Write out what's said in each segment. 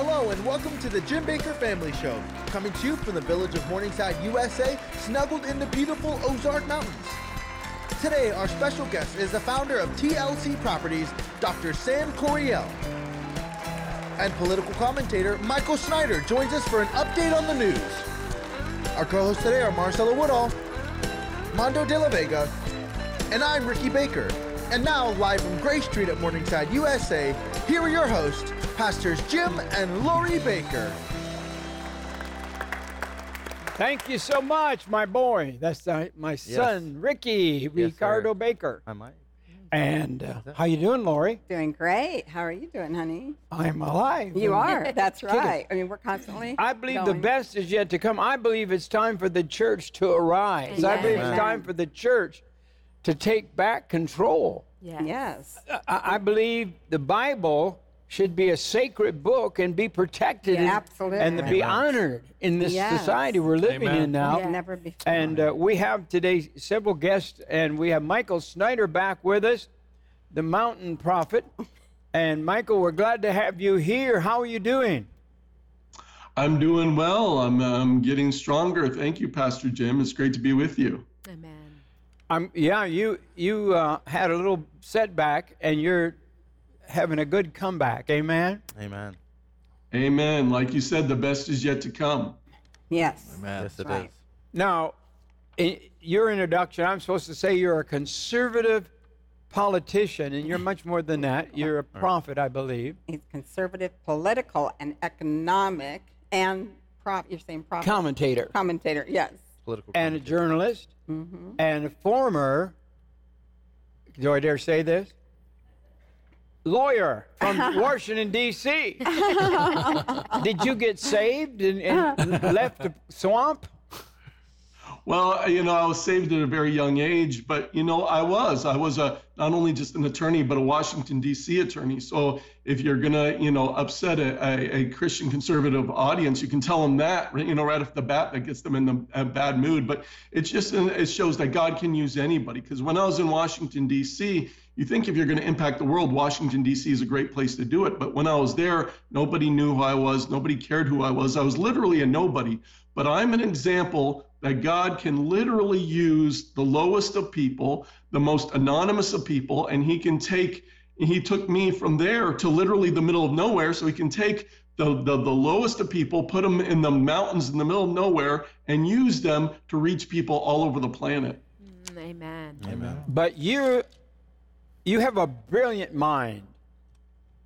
Hello and welcome to the Jim Baker Family Show, coming to you from the village of Morningside, USA, snuggled in the beautiful Ozark Mountains. Today, our special guest is the founder of TLC Properties, Dr. Sam Coryell. And political commentator Michael Snyder joins us for an update on the news. Our co-hosts today are Marcella Woodall, Mondo De La Vega, and I'm Ricky Baker. And now, live from Gray Street at Morningside, USA, here are your hosts, Pastors Jim and Lori Baker. Thank you so much, my boy. That's my son, yes. Ricky, yes, Ricardo sir. Baker. I might. And how you doing, Lori? Doing great. How are you doing, honey? I'm alive. You are. That's right. I mean, we're constantly I believe going. The best is yet to come. I believe it's time for the church to arise. Yes. I believe it's time for the church to take back control. Yes. I believe the Bible should be a sacred book and be protected and be honored in this society we're living in now. Yeah. Never before. And we have today several guests, and we have Michael Snyder back with us, the mountain prophet. And Michael, we're glad to have you here. How are you doing? I'm doing well. I'm getting stronger. Thank you, Pastor Jim. It's great to be with you. Amen. You had a little setback, and you're having a good comeback. Amen? Amen. Amen. Like you said, the best is yet to come. Yes. Amen. Yes, it is. Now, in your introduction, I'm supposed to say you're a conservative politician, and you're much more than that. You're a prophet, I believe. He's conservative, political, and economic, and you're saying prophet? Commentator. Commentator, yes. Political and a journalist, and a former, do I dare say this, lawyer from Washington, D.C. Did you get saved and left the swamp? Well, you know, I was saved at a very young age, but, you know, I was not only just an attorney, but a Washington, D.C. attorney. So if you're going to, you know, upset a Christian conservative audience, you can tell them that, you know, right off the bat, that gets them in a bad mood. But it shows that God can use anybody. Because when I was in Washington, D.C., you think if you're going to impact the world, Washington, D.C. is a great place to do it. But when I was there, nobody knew who I was. Nobody cared who I was. I was literally a nobody. But I'm an example that God can literally use the lowest of people, the most anonymous of people, and he took me from there to literally the middle of nowhere, so he can take the lowest of people, put them in the mountains in the middle of nowhere, and use them to reach people all over the planet. Amen. Amen. But you have a brilliant mind,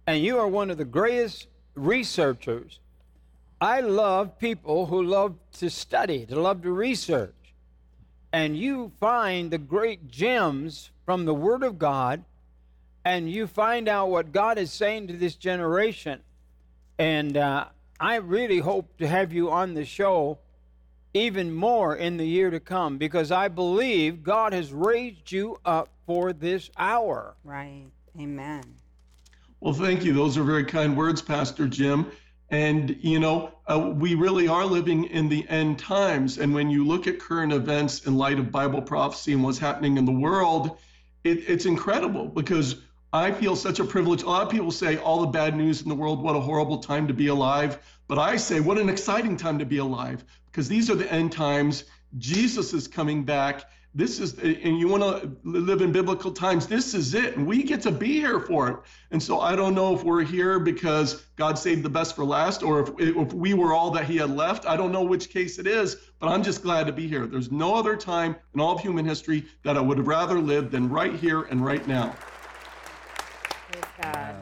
and you are one of the greatest researchers. I love people who love to study, to love to research. And you find the great gems from the Word of God, and you find out what God is saying to this generation. And I really hope to have you on the show even more in the year to come, because I believe God has raised you up for this hour. Right. Amen. Well, thank you. Those are very kind words, Pastor Jim. And, you know, we really are living in the end times. And when you look at current events in light of Bible prophecy and what's happening in the world, it's incredible, because I feel such a privilege. A lot of people say all the bad news in the world, what a horrible time to be alive. But I say, what an exciting time to be alive, because these are the end times. Jesus is coming back. This is, and you want to live in biblical times, this is it. And we get to be here for it. And so I don't know if we're here because God saved the best for last, or if we were all that he had left. I don't know which case it is, but I'm just glad to be here. There's no other time in all of human history that I would have rather lived than right here and right now. Praise God.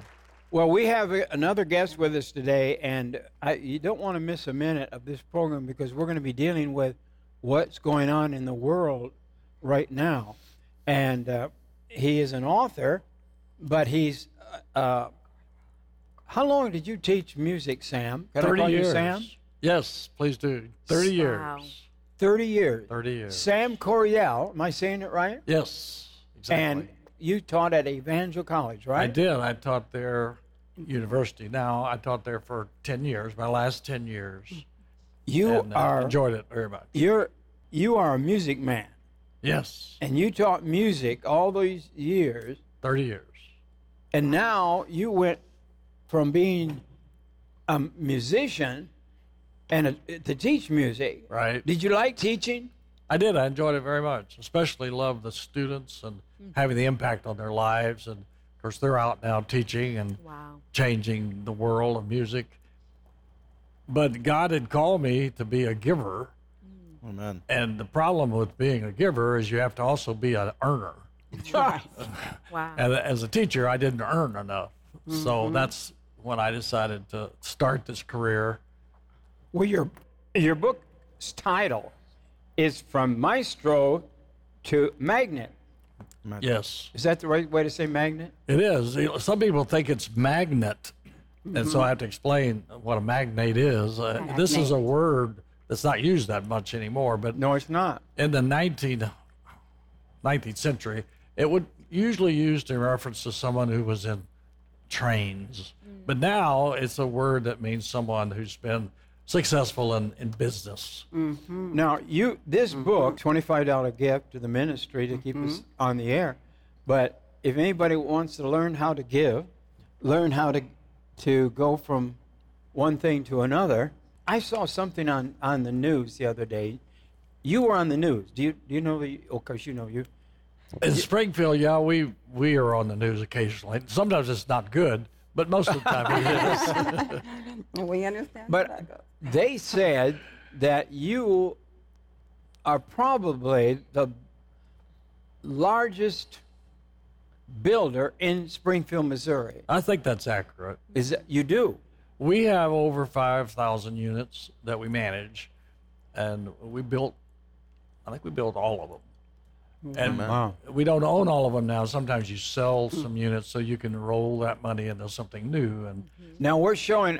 Well, we have another guest with us today, and you don't want to miss a minute of this program, because we're going to be dealing with what's going on in the world right now. And he is an author, but he's how long did you teach music, Sam? Can 30 I call years. You Sam? Yes, please do. 30 wow. years. 30 years. 30 years. Sam Coryell, am I saying it right? Yes, exactly. And you taught at Evangel College, right? I did. I taught there university. Now, I taught there for 10 years, my last 10 years. I enjoyed it very much. You are a music man. Yes. And you taught music all these years. 30 years. And now you went from being a musician and to teach music. Right. Did you like teaching? I did. I enjoyed it very much, especially loved the students and having the impact on their lives. And, of course, they're out now teaching and changing the world of music. But God had called me to be a giver. Amen. And the problem with being a giver is you have to also be an earner. That's right. Wow. And as a teacher, I didn't earn enough. Mm-hmm. So that's when I decided to start this career. Well, your book's title is From Maestro to Magnate. Yes. Is that the right way to say magnet? It is. Some people think it's magnet, and so I have to explain what a magnate is. This is a word that's not used that much anymore. But no, it's not. In the 19th century, it would usually used in reference to someone who was in trains. But now it's a word that means someone who's been successful in business. Mm-hmm. Now, this book, $25 gift to the ministry to keep us on the air. But if anybody wants to learn how to give, learn how to go from one thing to another. I saw something on the news the other day. You were on the news. Do you know the? Oh, 'cause you know you. In Springfield, yeah, we are on the news occasionally. Sometimes it's not good. But most of the time it is. We understand. But they said that you are probably the largest builder in Springfield, Missouri. I think that's accurate. Is that you do? We have over 5,000 units that we manage, and I think we built all of them. And we don't own all of them now. Sometimes you sell some units so you can roll that money into something new. And now we're showing,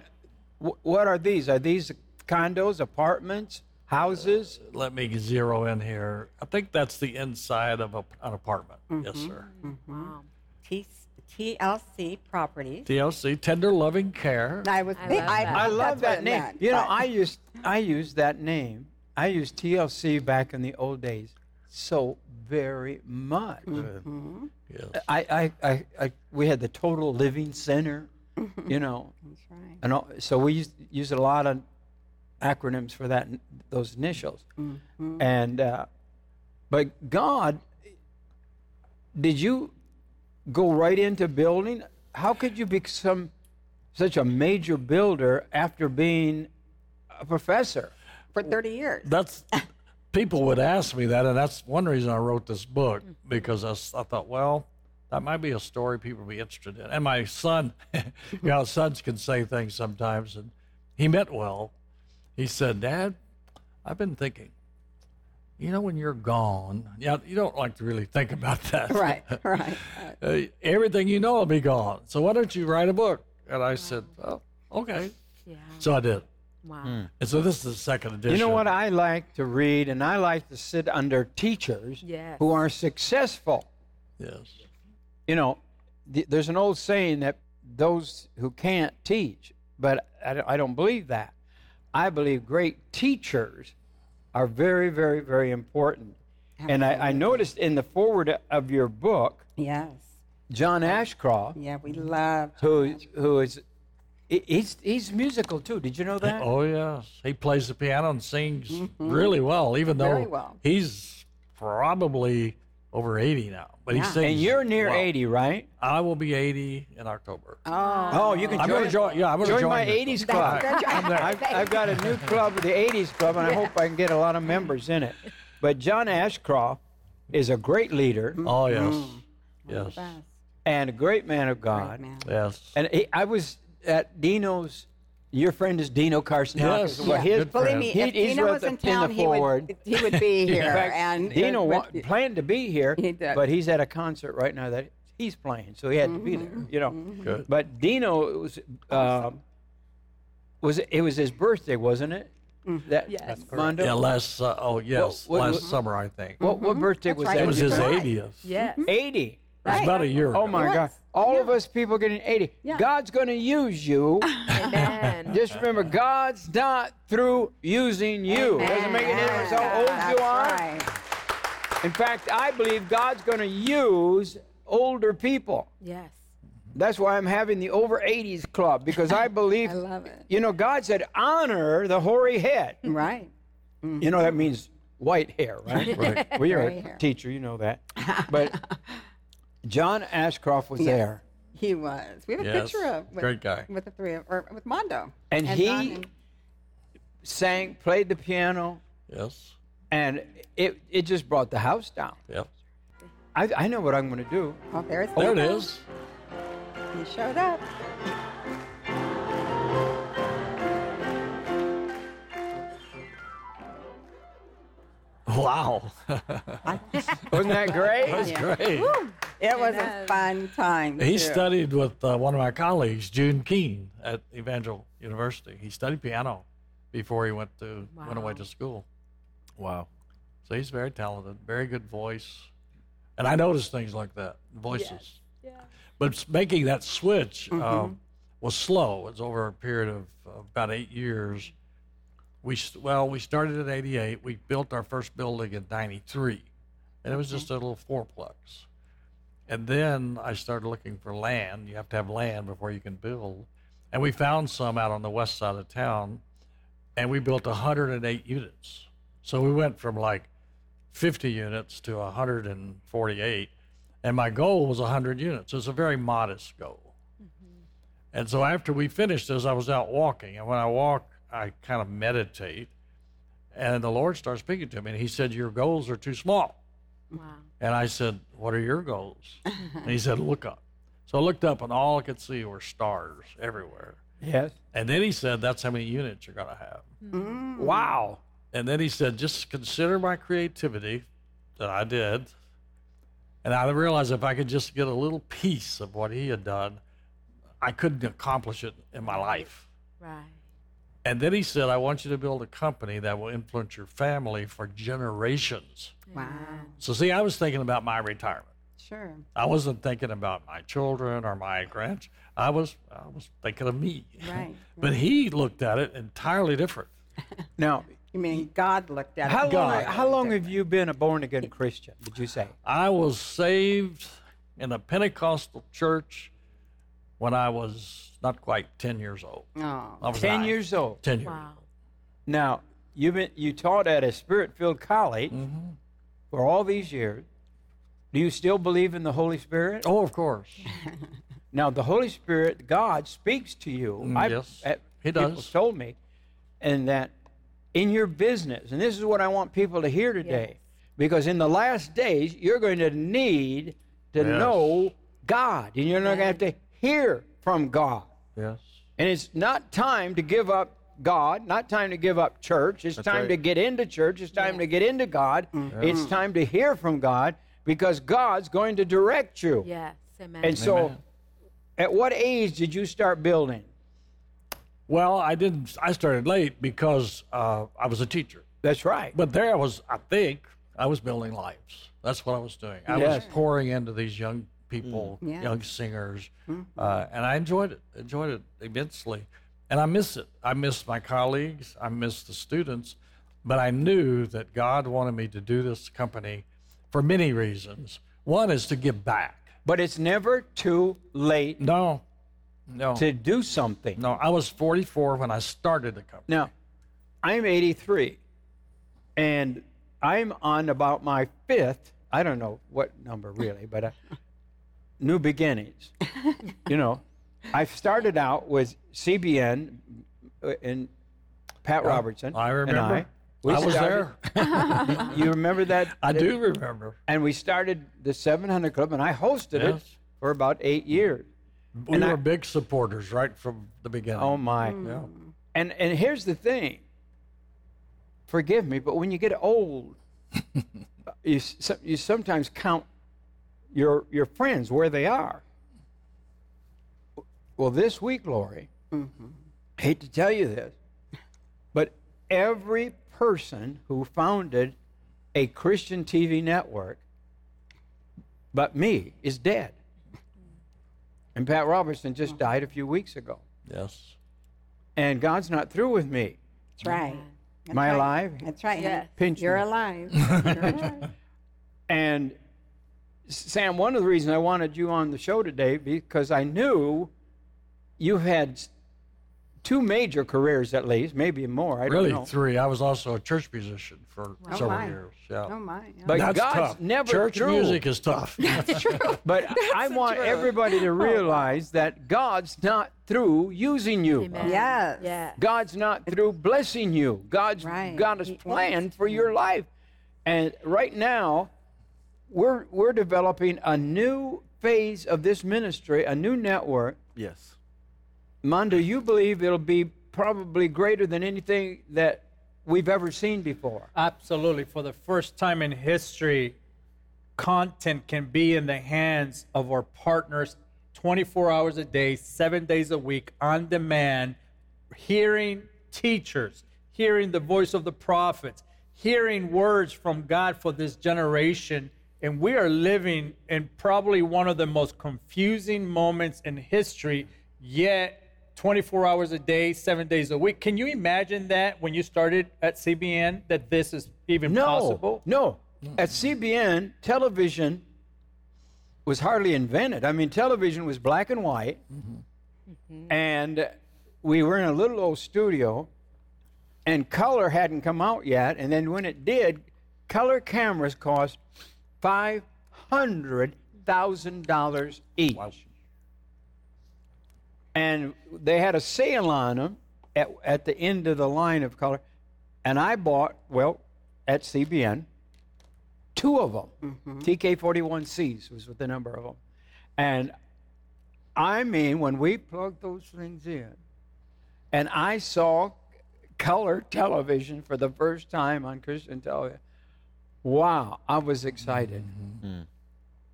what are these? Are these condos, apartments, houses? Let me zero in here. I think that's the inside of an apartment. Yes, sir. Wow. TLC Properties. TLC, Tender Loving Care. I love that name. Meant, you know, I used that name. I used TLC back in the old days. So very much. Mm-hmm. Yes. I we had the Total Living Center, you know. That's right. And all, so we used a lot of acronyms for that, those initials. Mm-hmm. And but God, did you go right into building? How could you become such a major builder after being a professor for 30 years? That's. People would ask me that, and that's one reason I wrote this book, because I thought, well, that might be a story people would be interested in. And my son, you know, sons can say things sometimes, and he meant well. He said, Dad, I've been thinking, you know, when you're gone, you don't like to really think about that. Right. Everything you know will be gone. So why don't you write a book? And I said, well, okay. Yeah. So I did. Wow. And so this is the second edition. You know what I like to read, and I like to sit under teachers who are successful. Yes. You know, there's an old saying that those who can't teach, but I don't believe that. I believe great teachers are very, very, very important. Absolutely. And I noticed in the foreword of your book, John Ashcroft. Yeah, we love John Ashcroft. Who is... He's musical, too. Did you know that? Oh, yes. He plays the piano and sings really well, even though he's probably over 80 now. But he sings. And you're near 80, right? I will be 80 in October. Oh you can join. Yeah, I'm going to join my 80s club. I've got a new club, the 80s club, and I hope I can get a lot of members in it. But John Ashcroft is a great leader. Oh, yes. Yes. And a great man of God. Yes. And I was... At Dino's, your friend is Dino Carson. Yes, his believe me, if Dino was in town, he would be here. In fact, and Dino planned to be here, but he's at a concert right now that he's playing, so he had to be there. You know, good. But Dino it was awesome. It was his birthday, wasn't it? That Mondo? Yeah, last summer I think. What birthday was that? It was his 80th. Yes, 80. Right. It's about a year ago. Oh, my God. All of us people getting 80. Yeah. God's going to use you. Amen. Just remember, God's not through using you. Amen. Doesn't make any difference how old you are. Right. In fact, I believe God's going to use older people. Yes. That's why I'm having the over 80s club, because I believe, I love it. You know, God said, honor the hoary head. Right. Mm-hmm. You know, that means white hair, right? Right. Well, you're a teacher, you know that. But John Ashcroft was there. He was. We have a picture of great guy with the three of, or with Mondo. And he sang, played the piano. Yes. And it just brought the house down. Yep. I know what I'm going to do. Oh, there it is. He showed up. Wow. Wasn't that great? That was great. Woo. It was a fun time. He studied with one of my colleagues, June Keane, at Evangel University. He studied piano before he went away to school. Wow. So he's very talented, very good voice. And I noticed things like that, voices. Yes. Yeah. But making that switch was slow. It's over a period of about 8 years. We started in 88. We built our first building in 93. And it was just a little fourplex. And then I started looking for land. You have to have land before you can build. And we found some out on the west side of town, and we built 108 units. So we went from like 50 units to 148, and my goal was 100 units. It's a very modest goal. Mm-hmm. And so after we finished this, I was out walking, and when I walk, I kind of meditate, and the Lord started speaking to me, and he said, your goals are too small. Wow. And I said, what are your goals? And he said, look up. So I looked up, and all I could see were stars everywhere. Yes. And then he said, that's how many units you're going to have. Mm. Wow. And then he said, just consider my creativity, that I did. And I realized if I could just get a little piece of what he had done, I couldn't accomplish it in my life. Right. And then he said, I want you to build a company that will influence your family for generations. Wow. So, see, I was thinking about my retirement. Sure. I wasn't thinking about my children or my grandchildren. I was thinking of me. Right. But he looked at it entirely different. Now, you mean God looked at it? How long have you been a born-again Christian, did you say? I was saved in a Pentecostal church when I was not quite 10 years old. Oh. I was 10 years old? 10 years old. Wow. Now, you taught at a Spirit-filled college for all these years. Do you still believe in the Holy Spirit? Oh, of course. Now, the Holy Spirit, God, speaks to you. Yes, he does. People told me, and that in your business, and this is what I want people to hear today, because in the last days, you're going to need to know God, and you're not going to have to hear from God. Yes. And it's not time to give up God, not time to give up church. It's time to get into church. It's time to get into God. Mm-hmm. It's time to hear from God, because God's going to direct you. Yes, amen. And so, at what age did you start building? Well, I started late because I was a teacher. That's right. But there I was building lives. That's what I was doing. I was pouring into these young people, young singers, and I enjoyed it immensely. And I miss it. I miss my colleagues. I miss the students. But I knew that God wanted me to do this company for many reasons. One is to give back. But it's never too late. No. To do something. No, I was 44 when I started the company. Now, I'm 83, and I'm on about my fifth, I don't know what number really, but new beginnings. You know, I started out with CBN and Pat Robertson. I remember. I was there. You remember that? I do remember. And we started the 700 Club, and I hosted it for about 8 years. We were big supporters right from the beginning. Oh, my. Yeah. And here's the thing. Forgive me, but when you get old, you sometimes count your friends where they are. Well, this week, Lori, I hate to tell you this, but every person who founded a Christian TV network but me is dead. And Pat Robertson just died a few weeks ago. Yes. And God's not through with me. That's right. Am I alive? That's right. Yes. You're alive. You're alive. And Sam, one of the reasons I wanted you on the show today, because I knew you had two major careers at least, maybe more. I don't know. Three. I was also a church musician for several years. Yeah. Oh my! Yeah. But that's God's tough. Never church true. Music is tough. That's true. But that's I want true. Everybody to realize that God's not through using you. Amen. Yes. Yeah. God's not through blessing you. God's got his plan for your life, and right now, we're developing a new phase of this ministry, a new network. Yes. Mondo, you believe it'll be probably greater than anything that we've ever seen before. Absolutely. For the first time in history, content can be in the hands of our partners 24 hours a day, 7 days a week, on demand, hearing teachers, hearing the voice of the prophets, hearing words from God for this generation. And we are living in probably one of the most confusing moments in history, yet 24 hours a day, 7 days a week. Can you imagine that when you started at CBN, that this is even possible? No. At CBN, television was hardly invented. I mean, television was black and white, and we were in a little old studio, and color hadn't come out yet. And then when it did, color cameras cost $500,000 each. Wow. And they had a sale on them at the end of the line of color. And I bought, at CBN, two of them. TK41Cs was with the number of them. And I mean, when we plugged those things in, and I saw color television for the first time on Christian television, wow, I was excited.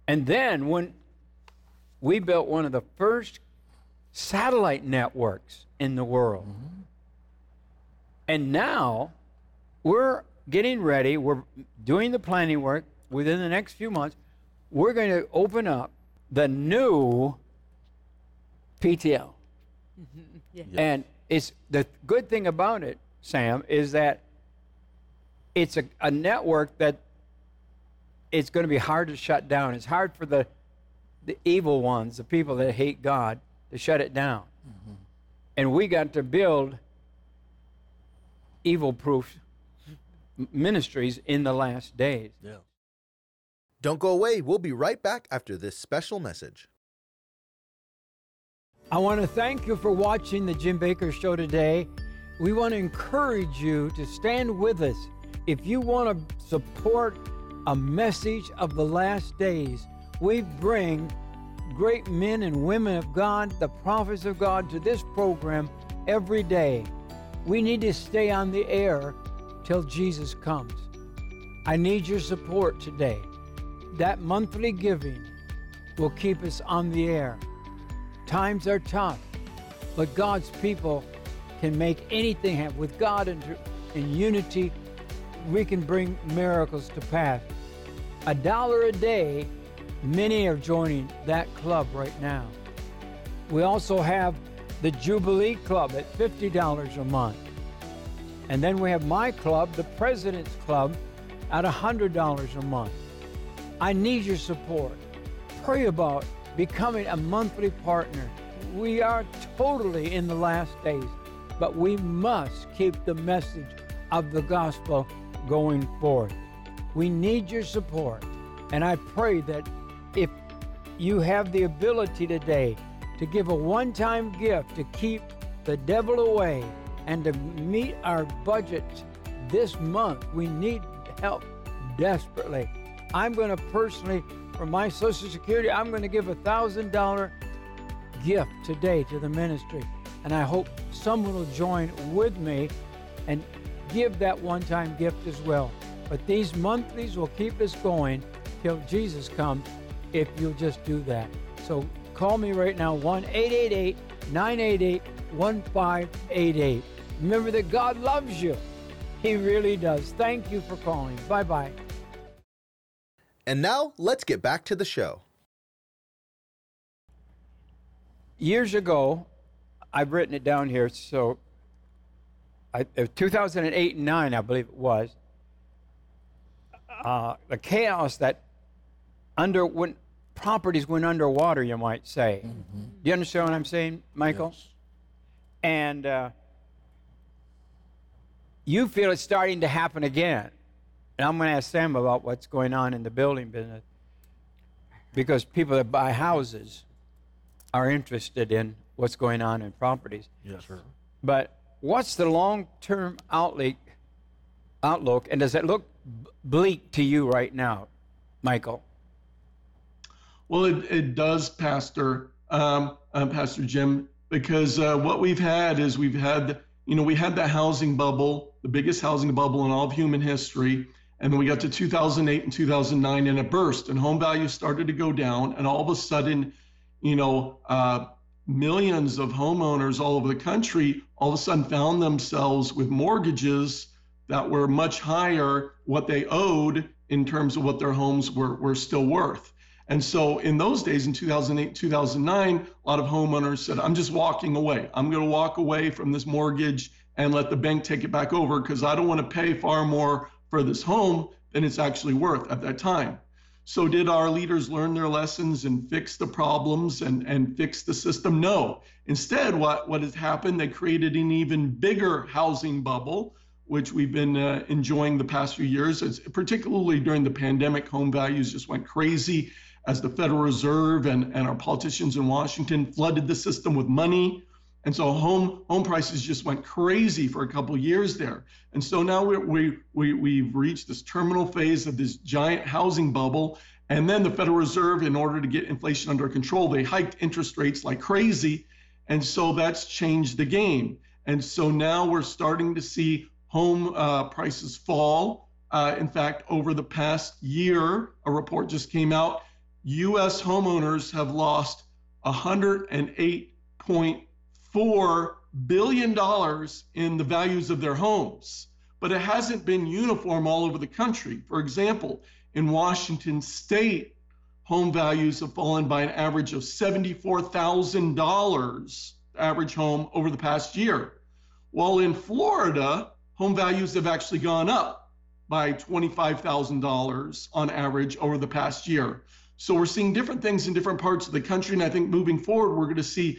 And then when we built one of the first satellite networks in the world. And now we're getting ready. We're doing the planning work. Within the next few months, we're going to open up the new PTL. Yes. And it's the good thing about it, Sam, is that it's a network that it's going to be hard to shut down. It's hard for the evil ones, the people that hate God, to shut it down. And we got to build evil-proof ministries in the last days. Yeah. Don't go away. We'll be right back after this special message. I want to thank you for watching the Jim Baker Show today. We want to encourage you to stand with us. If you want to support a message of the last days, we bring great men and women of God, the prophets of God, to this program every day. We need to stay on the air till Jesus comes. I need your support today. That monthly giving will keep us on the air. Times are tough, but God's people can make anything happen. With God in unity, we can bring miracles to pass. $1 a day, many are joining that club right now. We also have the Jubilee Club at $50 a month. And then we have my club, the President's Club, at $100 a month. I need your support. Pray about becoming a monthly partner. We are totally in the last days, but we must keep the message of the gospel going forth. We need your support, and I pray that if you have the ability today to give a one-time gift to keep the devil away and to meet our budget this month, we need help desperately. I'm going to personally, for my Social Security, I'm going to give $1,000 gift today to the ministry, and I hope someone will join with me and give that one-time gift as well. But these monthlies will keep us going till Jesus comes, if you'll just do that. So call me right now, 1-888-988-1588. Remember that God loves you. He really does. Thank you for calling. Bye-bye. And now, let's get back to the show. Years ago, I've written it down here, so 2008 and 9, I believe it was, the chaos that when properties went underwater, you might say. Mm-hmm. You understand what I'm saying, Michael? Yes. And you feel it's starting to happen again. And I'm going to ask Sam about what's going on in the building business, because people that buy houses are interested in what's going on in properties. Yes, sir. But what's the long-term outlook, and does it look bleak to you right now, Michael? Well, it does, Pastor Jim, because what we've had is we had the housing bubble, the biggest housing bubble in all of human history, and then we got to 2008 and 2009, and it burst, and home values started to go down, and all of a sudden, millions of homeowners all over the country all of a sudden found themselves with mortgages that were much higher what they owed in terms of what their homes were still worth. And so in those days, in 2008, 2009, a lot of homeowners said, I'm just walking away. I'm going to walk away from this mortgage and let the bank take it back over, because I don't want to pay far more for this home than it's actually worth at that time. So did our leaders learn their lessons and fix the problems and fix the system? No. Instead, what has happened, they created an even bigger housing bubble, which we've been enjoying the past few years. It's particularly during the pandemic, home values just went crazy as the Federal Reserve and our politicians in Washington flooded the system with money. And so home prices just went crazy for a couple of years there. And so now we've reached this terminal phase of this giant housing bubble. And then the Federal Reserve, in order to get inflation under control, they hiked interest rates like crazy. And so that's changed the game. And so now we're starting to see home prices fall. In fact, over the past year, a report just came out, U.S. homeowners have lost $108.4 billion in the values of their homes, but it hasn't been uniform all over the country. For example, in Washington state, home values have fallen by an average of $74,000, average home, over the past year. While in Florida, home values have actually gone up by $25,000 on average over the past year. So we're seeing different things in different parts of the country, and I think moving forward, we're going to see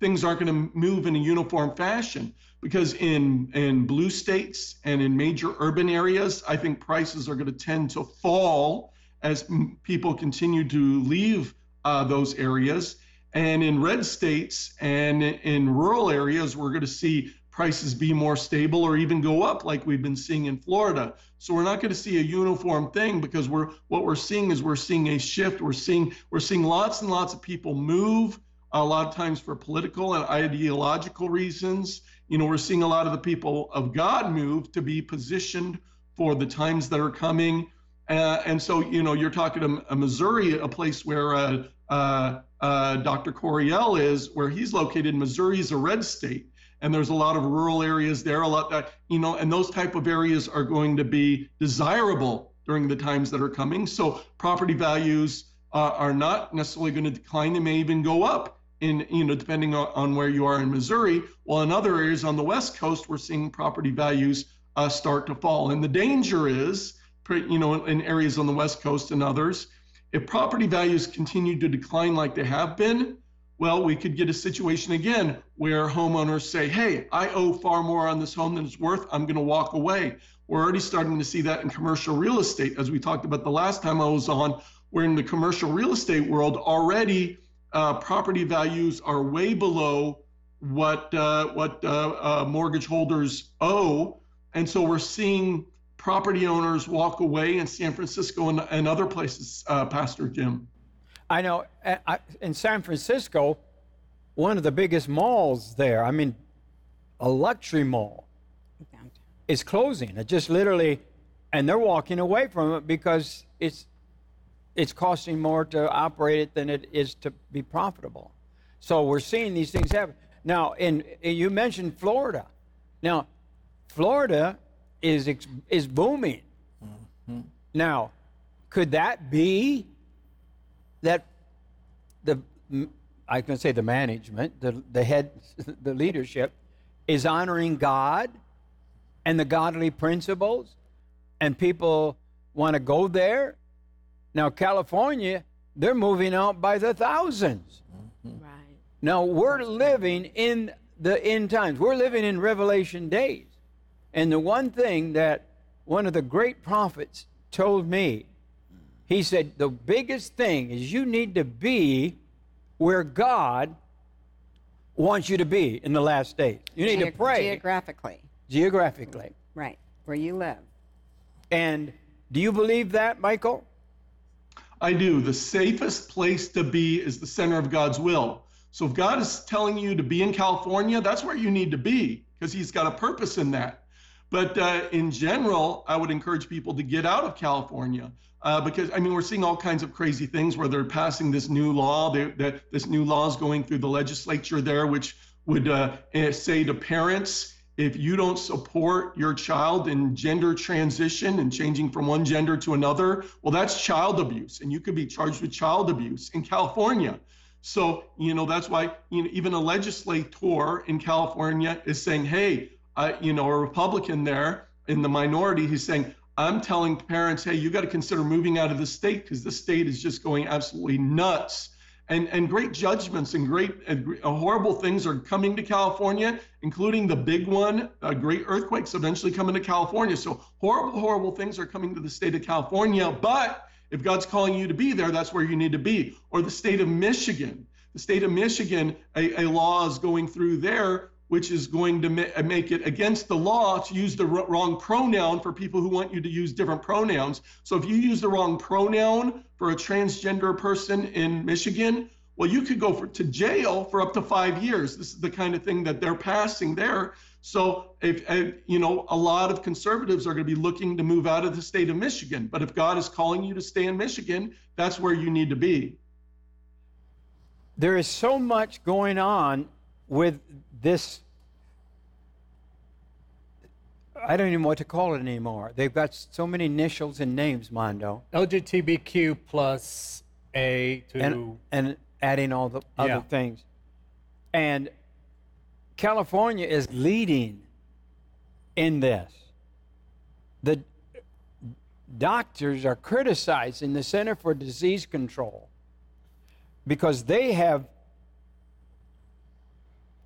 things aren't going to move in a uniform fashion, because in blue states and in major urban areas, I think prices are going to tend to fall as people continue to leave those areas. And in red states and in rural areas, we're going to see prices be more stable or even go up like we've been seeing in Florida. So we're not going to see a uniform thing, because what we're seeing is a shift. We're seeing lots and lots of people move, a lot of times for political and ideological reasons. We're seeing a lot of the people of God move to be positioned for the times that are coming. And so, you're talking to Missouri, a place where Dr. Coryell is, where he's located. Missouri is a red state. And there's a lot of rural areas there, a lot that, and those type of areas are going to be desirable during the times that are coming. So property values are not necessarily going to decline. They may even go up in, depending on where you are in Missouri. While in other areas on the West Coast, we're seeing property values start to fall. And the danger is, in areas on the West Coast and others, if property values continue to decline like they have been, well, we could get a situation again where homeowners say, hey, I owe far more on this home than it's worth. I'm going to walk away. We're already starting to see that in commercial real estate, as we talked about the last time I was on, where in the commercial real estate world already property values are way below what mortgage holders owe. And so we're seeing property owners walk away in San Francisco and other places, Pastor Jim. I know in San Francisco, one of the biggest malls there, a luxury mall, is closing. It just literally, and they're walking away from it because it's costing more to operate it than it is to be profitable. So we're seeing these things happen. Now, you mentioned Florida. Now, Florida is booming. Mm-hmm. Now, could that be that the management, the head, the leadership is honoring God and the godly principles, and people want to go there Now, California, they're moving out by the thousands. Mm-hmm. Right. Now, we're living in the end times. We're living in Revelation days. And the one thing that one of the great prophets told me, he said, the biggest thing is you need to be where God wants you to be in the last days. You need to pray. Geographically. Right, where you live. And do you believe that, Michael? I do. The safest place to be is the center of God's will. So if God is telling you to be in California, that's where you need to be, because he's got a purpose in that. But in general, I would encourage people to get out of California because, I mean, we're seeing all kinds of crazy things where they're passing this new law. This new law is going through the legislature there, which would say to parents, if you don't support your child in gender transition and changing from one gender to another, well, that's child abuse, and you could be charged with child abuse in California. So, you know, that's why even a legislator in California is saying, hey, a Republican there in the minority, he's saying, I'm telling parents, hey, you got to consider moving out of the state because the state is just going absolutely nuts. And great judgments and great horrible things are coming to California, including the big one, great earthquakes eventually coming to California. So horrible, horrible things are coming to the state of California. But if God's calling you to be there, that's where you need to be. Or the state of Michigan. The state of Michigan, a law is going through there which is going to make it against the law to use the wrong pronoun for people who want you to use different pronouns. So if you use the wrong pronoun for a transgender person in Michigan, well, you could go to jail for up to 5 years. This is the kind of thing that they're passing there. So if a lot of conservatives are going to be looking to move out of the state of Michigan. But if God is calling you to stay in Michigan, that's where you need to be. There is so much going on with this, I don't even know what to call it anymore. They've got so many initials and names, Mondo. LGBTQ plus A to... And adding all the other things. And California is leading in this. The doctors are criticizing the Center for Disease Control because they have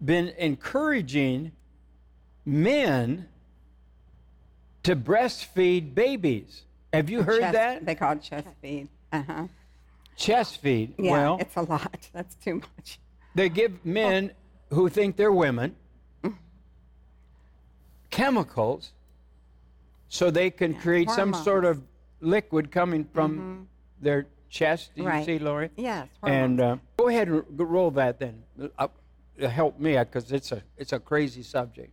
been encouraging men to breastfeed babies. Have you heard that? They call it chest feed. Uh-huh. Chest feed. Yeah, well, it's a lot. That's too much. They give men who think they're women chemicals so they can create hormones. Some sort of liquid coming from their chest. Do you see, Lori? Yes. Hormones. And go ahead and roll that then. Help me, because it's a crazy subject.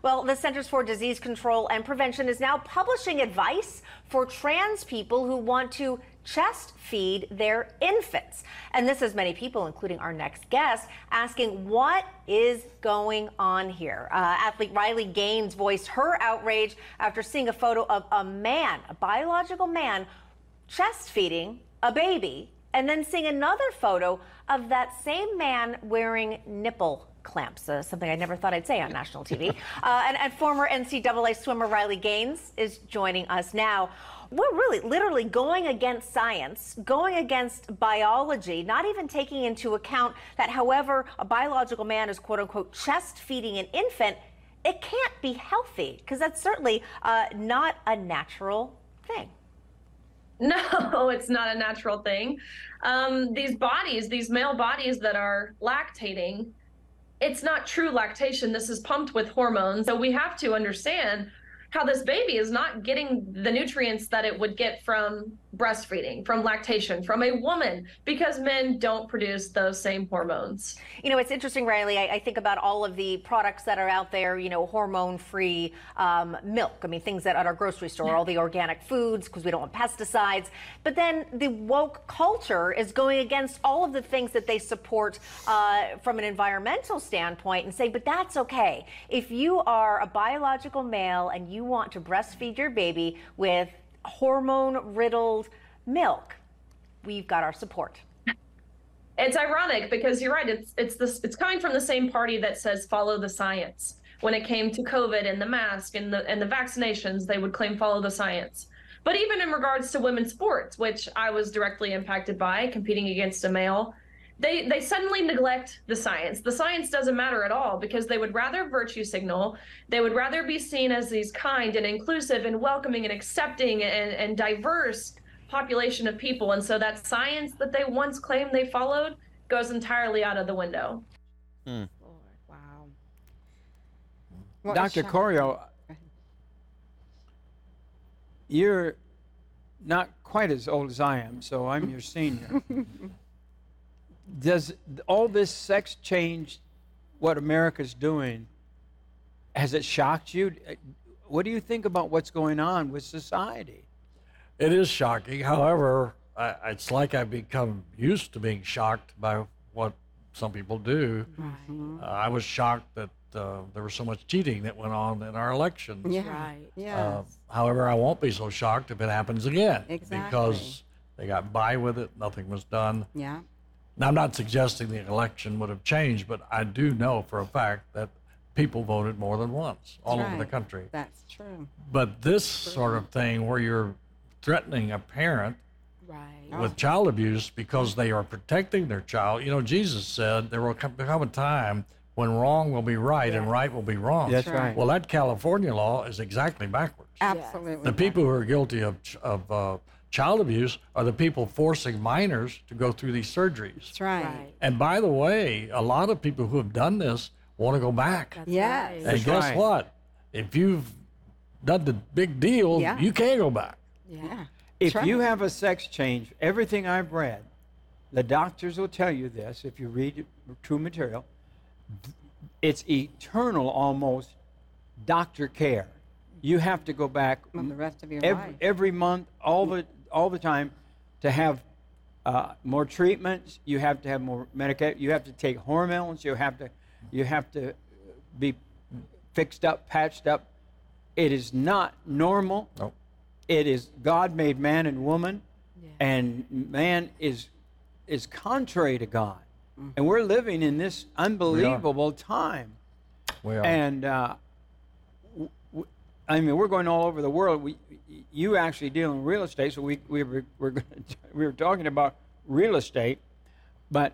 Well, the Centers for Disease Control and Prevention is now publishing advice for trans people who want to chest feed their infants. And this is many people, including our next guest, asking what is going on here. Athlete Riley Gaines voiced her outrage after seeing a photo of a man, a biological man, chest feeding a baby, and then seeing another photo of that same man wearing nipple clamps, something I never thought I'd say on national TV. And former NCAA swimmer Riley Gaines is joining us now. We're really literally going against science, going against biology, not even taking into account that however a biological man is quote unquote chest feeding an infant, it can't be healthy because that's certainly not a natural thing. No, it's not a natural thing. These bodies, these male bodies that are lactating, it's not true lactation. This is pumped with hormones. So we have to understand how this baby is not getting the nutrients that it would get from breastfeeding, from lactation, from a woman, because men don't produce those same hormones. You know, it's interesting, Riley. I think about all of the products that are out there, hormone-free milk. I mean, things that at our grocery store, all the organic foods, because we don't want pesticides. But then the woke culture is going against all of the things that they support from an environmental standpoint and say, but that's okay. If you are a biological male and you want to breastfeed your baby with hormone-riddled milk, we've got our support. It's ironic because you're right. It's coming from the same party that says follow the science. When it came to COVID and the mask and the vaccinations, they would claim follow the science. But even in regards to women's sports, which I was directly impacted by competing against a male, they suddenly neglect the science. The science doesn't matter at all because they would rather virtue signal. They would rather be seen as these kind and inclusive and welcoming and accepting and diverse population of people. And so that science that they once claimed they followed goes entirely out of the window. Mm. Wow. What Dr. Coryell, you're not quite as old as I am, so I'm your senior. Does all this sex change what America's doing? Has it shocked you? What do you think about what's going on with society? It is shocking. However, it's like I've become used to being shocked by what some people do. Mm-hmm. I was shocked that there was so much cheating that went on in our elections. Yeah. Right. Yes. However, I won't be so shocked if it happens again. Exactly. Because they got by with it. Nothing was done. Yeah. Now, I'm not suggesting the election would have changed, but I do know for a fact that people voted more than once all over the country. That's true. But this sort of thing where you're threatening a parent with child abuse because they are protecting their child. You know, Jesus said there will come a time when wrong will be right and right will be wrong. That's right. Well, that California law is exactly backwards. Absolutely. The people who are guilty of child abuse are the people forcing minors to go through these surgeries. That's right. And by the way, a lot of people who have done this want to go back. Yes. And guess what? If you've done the big deal, you can't go back. Yeah. If you have a sex change, everything I've read, the doctors will tell you this, if you read true material, it's eternal almost doctor care. You have to go back the rest of your life. Every month, all the time, to have more treatments. You have to have more medication. You have to take hormones. You have to be fixed up, patched up. It is not normal. Nope. It is God made man and woman, and man is contrary to God, and we're living in this unbelievable time. We are. And I mean, we're going all over the world. You actually deal in real estate, so we were talking about real estate. But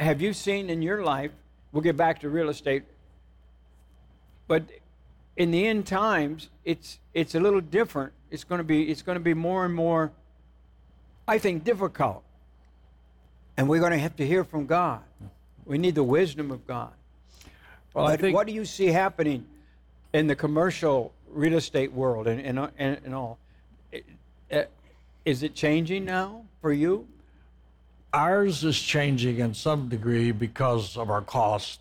have you seen in your life? We'll get back to real estate, but in the end times, it's a little different. It's going to be more and more, I think, difficult. And we're going to have to hear from God. We need the wisdom of God. Well, I think, what do you see happening in the commercial real estate world and all? Is it changing now for you? Ours is changing in some degree because of our cost.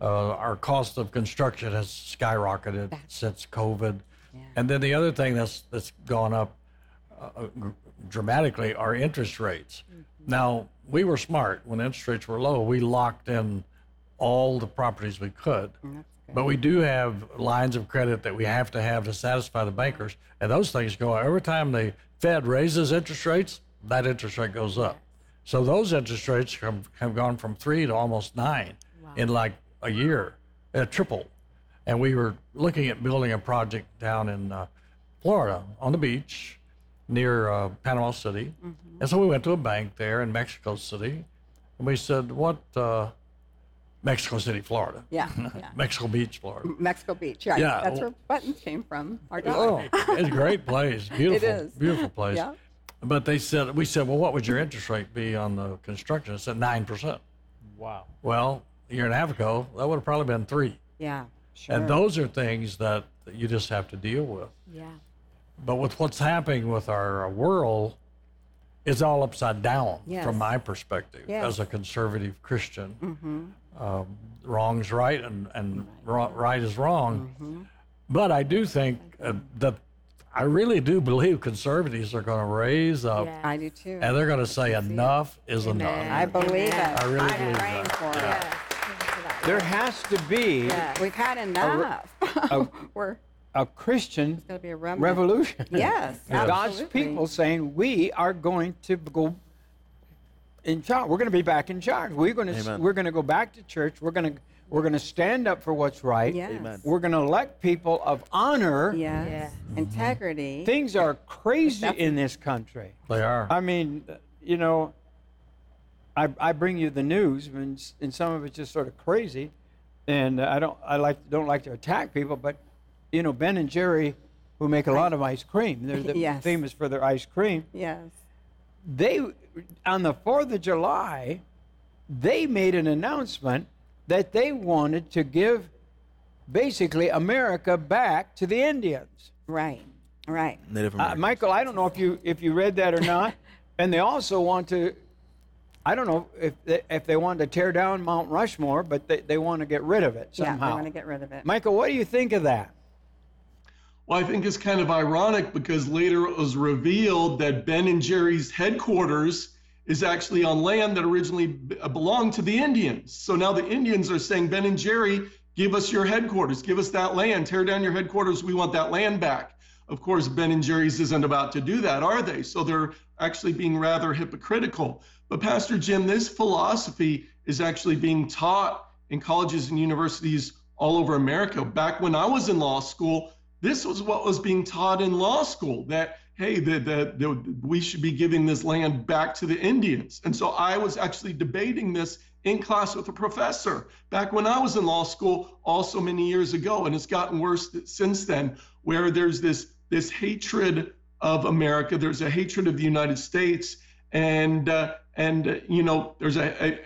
Our cost of construction has skyrocketed since COVID. Yeah. And then the other thing that's gone up dramatically are interest rates. Mm-hmm. Now, we were smart. When interest rates were low, we locked in all the properties we could. Mm-hmm. But we do have lines of credit that we have to have to satisfy the bankers. And those things go up. Every time the Fed raises interest rates, that interest rate goes up. So those interest rates have gone from 3 to almost 9 in like a year, a triple. And we were looking at building a project down in Florida on the beach near Panama City. Mm-hmm. And so we went to a bank there in Mexico City. And we said, what... Mexico City, Florida. Yeah. Mexico Beach, Florida. Mexico Beach, right. Yeah. That's where Buttons came from, our dog. Oh, it's a great place. Beautiful. It is. Beautiful place. Yeah. But we said, well, what would your interest rate be on the construction? It said 9%. Wow. Well, a year and a half ago, that would have probably been 3. Yeah, sure. And those are things that you just have to deal with. Yeah. But with what's happening with our world, it's all upside down from my perspective as a conservative Christian. Mm-hmm. Wrong's right and right is wrong. Mm-hmm. But I do think that I really do believe conservatives are going to raise up. Yeah. I do too. And they're going to say enough is enough. I believe it. I really believe that. Yeah. There has to be. Yeah. We've had enough. A Christian revolution. Yes. God's people saying we are going to go in charge. We're going to be back in charge. We're going to go back to church. We're going to We're going to stand up for what's right. Yes. Amen. We're going to elect people of honor. Yes. Yes. Integrity. Things are crazy in this country. They are. I mean, you know, I bring you the news, and some of it's just sort of crazy. And I don't like to attack people, but you know, Ben and Jerry, who make a lot of ice cream, they're famous for their ice cream. Yes. They, on the 4th of July, they made an announcement that they wanted to give, basically, America back to the Indians. Right. Native Americans. Michael, I don't know if you read that or not. And they also want to, I don't know if they want to tear down Mount Rushmore, but they want to get rid of it somehow. Yeah, they want to get rid of it. Michael, what do you think of that? Well, I think it's kind of ironic because later it was revealed that Ben and Jerry's headquarters is actually on land that originally belonged to the Indians. So now the Indians are saying, Ben and Jerry, give us your headquarters, give us that land, tear down your headquarters, we want that land back. Of course, Ben and Jerry's isn't about to do that, are they? So they're actually being rather hypocritical. But Pastor Jim, this philosophy is actually being taught in colleges and universities all over America. Back when I was in law school, this was what was being taught in law school, that hey, we should be giving this land back to the Indians. And so I was actually debating this in class with a professor back when I was in law school, also many years ago. And it's gotten worse since then, where there's this hatred of America. There's a hatred of the United States. And you know, there's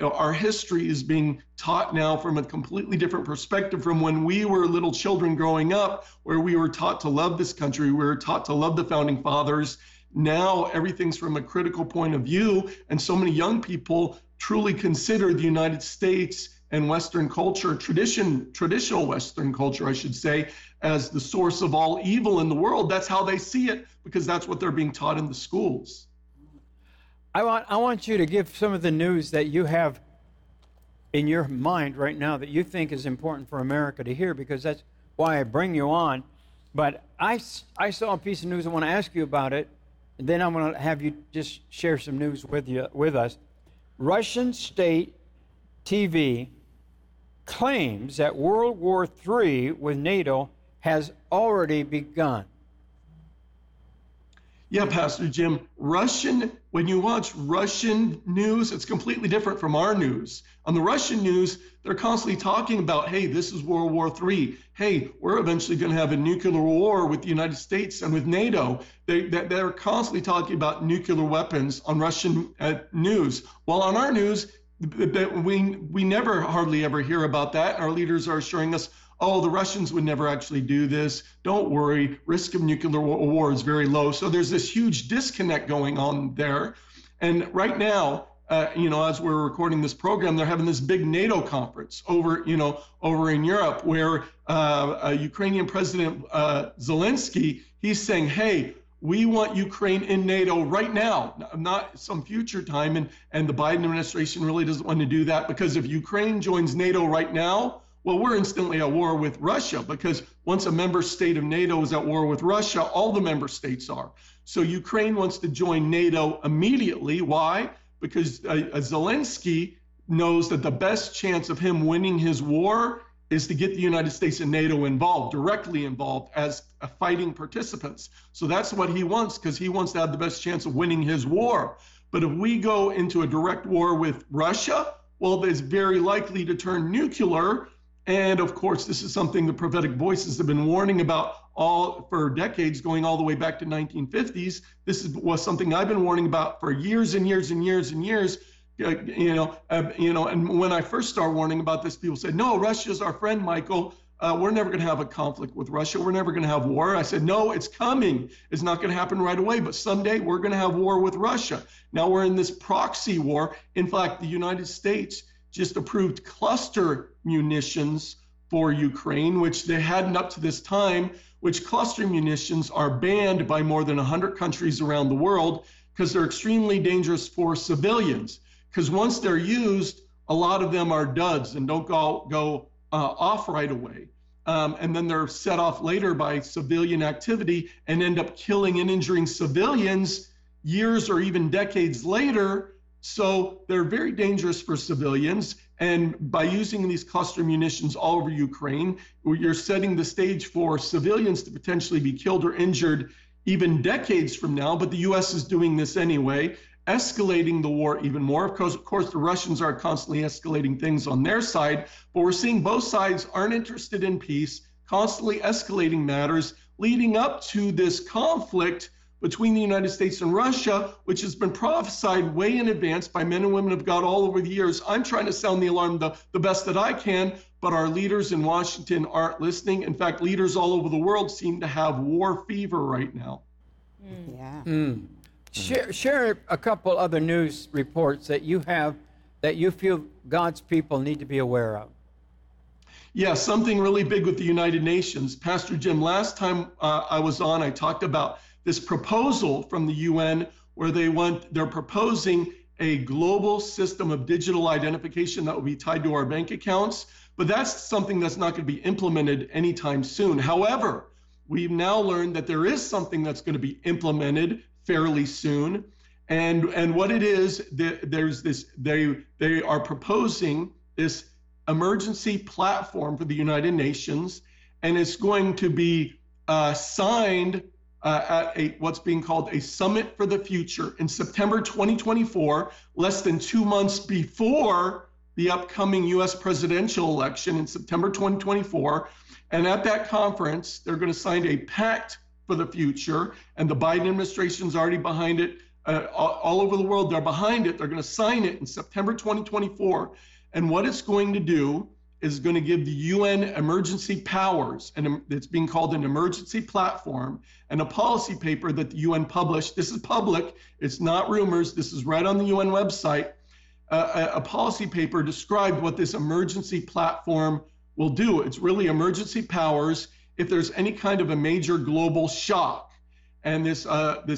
our history is being taught now from a completely different perspective from when we were little children growing up, where we were taught to love this country, we were taught to love the founding fathers. Now everything's from a critical point of view, and so many young people truly consider the United States and Western culture, traditional Western culture, I should say, as the source of all evil in the world. That's how they see it, because that's what they're being taught in the schools. I want you to give some of the news that you have in your mind right now that you think is important for America to hear, because that's why I bring you on. But I saw a piece of news. I want to ask you about it, and then I'm going to have you just share some news with us. Russian state TV claims that World War III with NATO has already begun. Yeah, Pastor Jim, when you watch Russian news, it's completely different from our news. On the Russian news, they're constantly talking about, hey, this is World War III. Hey, we're eventually going to have a nuclear war with the United States and with NATO. They're constantly talking about nuclear weapons on Russian news. While on our news, we never hardly ever hear about that. Our leaders are assuring us, oh, the Russians would never actually do this. Don't worry, risk of nuclear war is very low. So there's this huge disconnect going on there. And right now, you know, as we're recording this program, they're having this big NATO conference over in Europe, where Ukrainian President Zelensky, he's saying, hey, we want Ukraine in NATO right now, not some future time. And the Biden administration really doesn't want to do that, because if Ukraine joins NATO right now, well, we're instantly at war with Russia, because once a member state of NATO is at war with Russia, all the member states are. So Ukraine wants to join NATO immediately. Why? Because Zelensky knows that the best chance of him winning his war is to get the United States and NATO involved, directly involved as fighting participants. So that's what he wants, because he wants to have the best chance of winning his war. But if we go into a direct war with Russia, well, it's very likely to turn nuclear. And of course, this is something the prophetic voices have been warning about for decades, going all the way back to 1950s. This was something I've been warning about for years and years and years and years. And when I first started warning about this, people said, "No, Russia's our friend, Michael. We're never going to have a conflict with Russia. We're never going to have war." I said, "No, it's coming. It's not going to happen right away, but someday we're going to have war with Russia." Now we're in this proxy war. In fact, the United States just approved cluster munitions for Ukraine, which they hadn't up to this time, which cluster munitions are banned by more than 100 countries around the world because they're extremely dangerous for civilians. Because once they're used, a lot of them are duds and don't go off right away. And then they're set off later by civilian activity and end up killing and injuring civilians years or even decades later. So they're very dangerous for civilians. And by using these cluster munitions all over Ukraine, you're setting the stage for civilians to potentially be killed or injured even decades from now. But the U.S. is doing this anyway, escalating the war even more. Of course, the Russians are constantly escalating things on their side, but we're seeing both sides aren't interested in peace, constantly escalating matters, leading up to this conflict between the United States and Russia, which has been prophesied way in advance by men and women of God all over the years. I'm trying to sound the alarm the best that I can, but our leaders in Washington aren't listening. In fact, leaders all over the world seem to have war fever right now. Yeah. Mm. Share a couple other news reports that you have that you feel God's people need to be aware of. Yeah, something really big with the United Nations. Pastor Jim, last time I was on, I talked about this proposal from the UN where they're proposing a global system of digital identification that will be tied to our bank accounts. But that's something that's not going to be implemented anytime soon. However, we've now learned that there is something that's going to be implemented fairly soon. And what it is, they are proposing this emergency platform for the United Nations, and it's going to be signed at what's being called a Summit for the Future in September 2024, less than 2 months before the upcoming U.S. presidential election in September 2024. And at that conference, they're going to sign a pact for the future, and the Biden administration's already behind it. All over the world, they're behind it. They're going to sign it in September 2024. And what it's going to do is going to give the UN emergency powers, and it's being called an emergency platform, and a policy paper that the UN published. This is public. It's not rumors. This is right on the UN website. A policy paper described what this emergency platform will do. It's really emergency powers if there's any kind of a major global shock. And this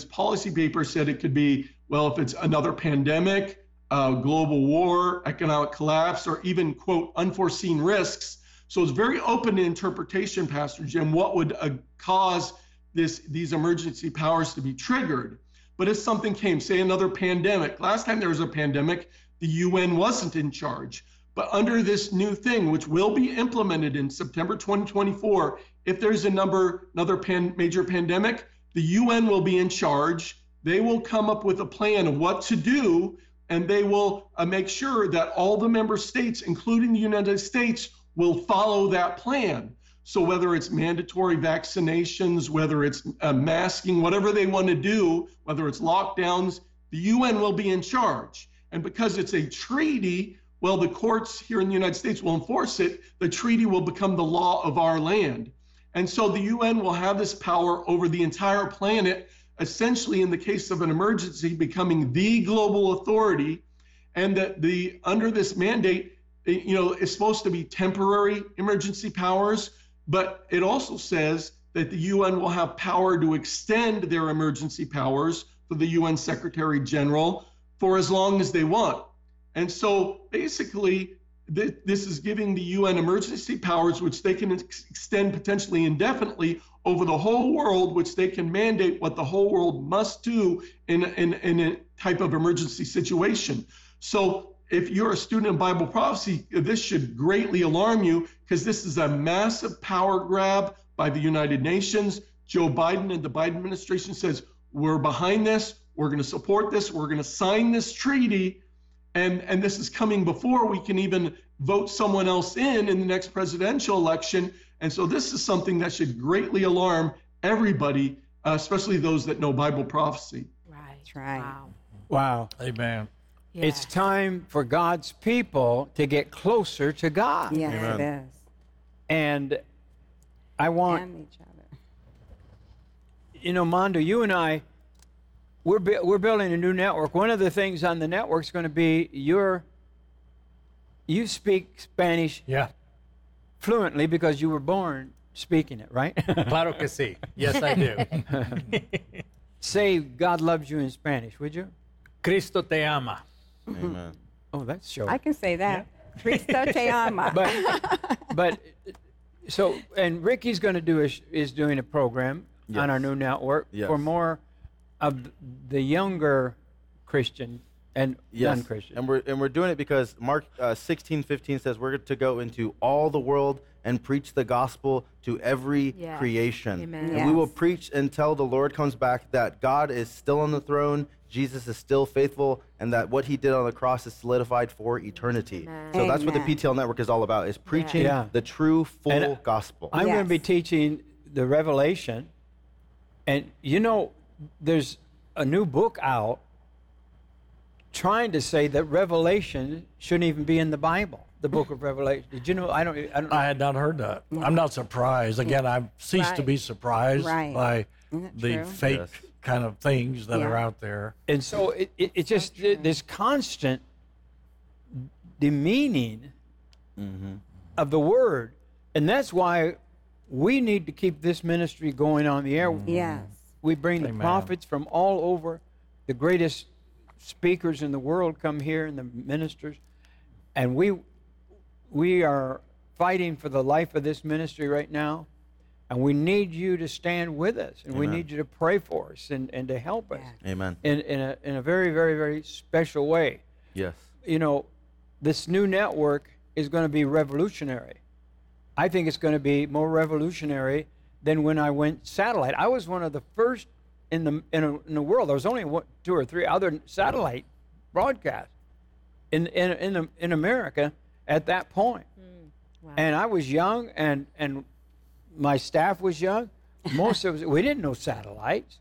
policy paper said it could be, well, if it's another pandemic, global war, economic collapse, or even, quote, unforeseen risks. So it's very open to interpretation, Pastor Jim, what would cause these emergency powers to be triggered. But if something came, say another pandemic, last time there was a pandemic, the UN wasn't in charge. But under this new thing, which will be implemented in September 2024, if there's another major pandemic, the UN will be in charge. They will come up with a plan of what to do, and they will make sure that all the member states, including the United States, will follow that plan. So whether it's mandatory vaccinations, whether it's masking, whatever they want to do, whether it's lockdowns, the UN will be in charge. And because it's a treaty, well, the courts here in the United States will enforce it. The treaty will become the law of our land. And so the UN will have this power over the entire planet, essentially in the case of an emergency, becoming the global authority. And that under this mandate, it's supposed to be temporary emergency powers, but it also says that the UN will have power to extend their emergency powers for the UN Secretary General for as long as they want. And so basically, this is giving the UN emergency powers, which they can extend potentially indefinitely over the whole world, which they can mandate what the whole world must do in a type of emergency situation. So if you're a student of Bible prophecy, this should greatly alarm you, because this is a massive power grab by the United Nations. Joe Biden and the Biden administration says, we're behind this, we're going to support this, we're going to sign this treaty. And this is coming before we can even vote someone else in the next presidential election. And so this is something that should greatly alarm everybody, especially those that know Bible prophecy. Right. Wow. Amen. Yeah. It's time for God's people to get closer to God. Yes, amen. It is. And I want... And each other. Mondo, you and I... We're building a new network. One of the things on the network is going to be you speak Spanish fluently because you were born speaking it, right? Claro que sí. Yes, I do. Say, God loves you in Spanish, would you? Cristo te ama. Amen. Oh, that's short. I can say that. Yeah. Cristo te ama. But Ricky's going to is doing a program on our new network for more of the younger Christian And yes, non-Christian. And we're doing it because Mark 16:15 says we're to go into all the world and preach the gospel to every creation. Amen. And we will preach until the Lord comes back that God is still on the throne, Jesus is still faithful, and that what he did on the cross is solidified for eternity. Amen. So that's what the PTL Network is all about, is preaching the true, full gospel. I'm going to be teaching the Revelation. And, you know, there's a new book out trying to say that Revelation shouldn't even be in the Bible. The book of Revelation. Did you know? I don't know. I had not heard that. Yeah. I'm not surprised. Again, I've ceased to be surprised by the fake kind of things that are out there. And so it's just this constant demeaning of the word. And that's why we need to keep this ministry going on the air. Yes. We bring the prophets from all over. The greatest speakers in the world come here, and the ministers. And we are fighting for the life of this ministry right now, and we need you to stand with us, and we need you to pray for us and to help us. Amen. In a very, very, very special way. Yes. You know, this new network is going to be revolutionary. I think it's going to be more revolutionary than when I went satellite. I was one of the first in the world. There was only two or three other satellite broadcasts in America at that point. Wow. And I was young, and my staff was young. Most of us, we didn't know satellites.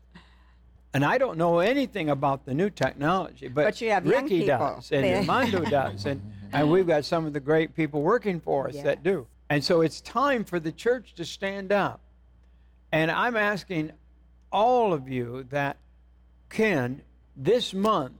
And I don't know anything about the new technology. But you have Ricky does, and Mondo does, and we've got some of the great people working for us that do. And so it's time for the church to stand up. And I'm asking all of you that can, this month,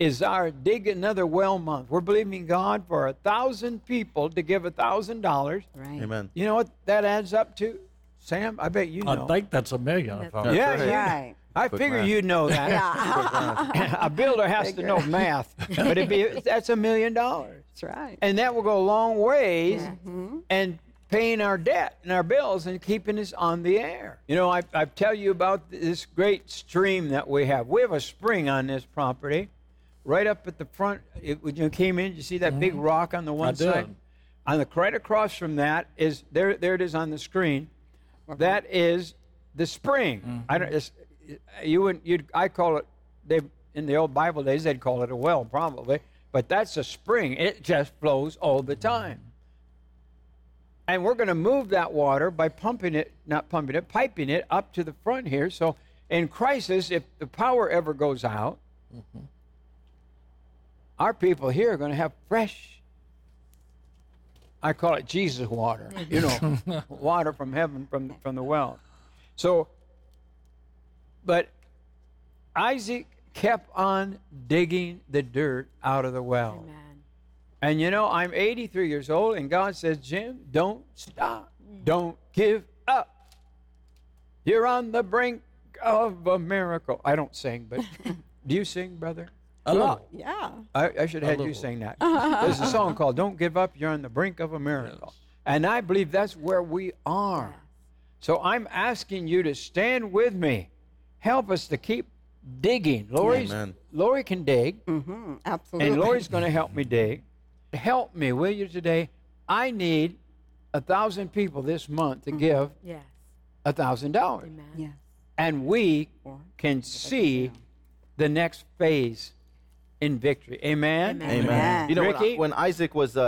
is our Dig Another Well month. We're believing God for 1,000 people to give $1,000. Right. Amen. You know what that adds up to, Sam? I bet you know. I think that's $1 million. Right. I figure you know that. A builder has to know math, but that's $1 million. That's right. And that will go a long ways and paying our debt and our bills and keeping us on the air. You know, I tell you about this great stream that we have. We have a spring on this property. Right up at the front, when you came in, you see that big rock on the one side? On the right across from that is, there it is on the screen. Okay. That is the spring. I don't. I call it, in the old Bible days, they'd call it a well probably, but that's a spring. It just flows all the time. And we're going to move that water by piping it up to the front here. So in crisis, if the power ever goes out, our people here are going to have fresh, I call it Jesus water, you know, water from heaven, from the well. So, but Isaac kept on digging the dirt out of the well. Amen. And, you know, I'm 83 years old, and God says, Jim, don't stop. Don't give up. You're on the brink of a miracle. I don't sing, but do you sing, brother? A lot. Yeah. I should have had you sing that. There's a song called Don't Give Up, You're on the Brink of a Miracle. Yes. And I believe that's where we are. So I'm asking you to stand with me. Help us to keep digging. Lori can dig. Mm-hmm. Absolutely. And Lori's going to help me dig. Help me, will you, today? I need 1,000 people this month to give $1,000. Amen. Yes. And we can see the next phase in victory. Amen. You know, Ricky? When Isaac was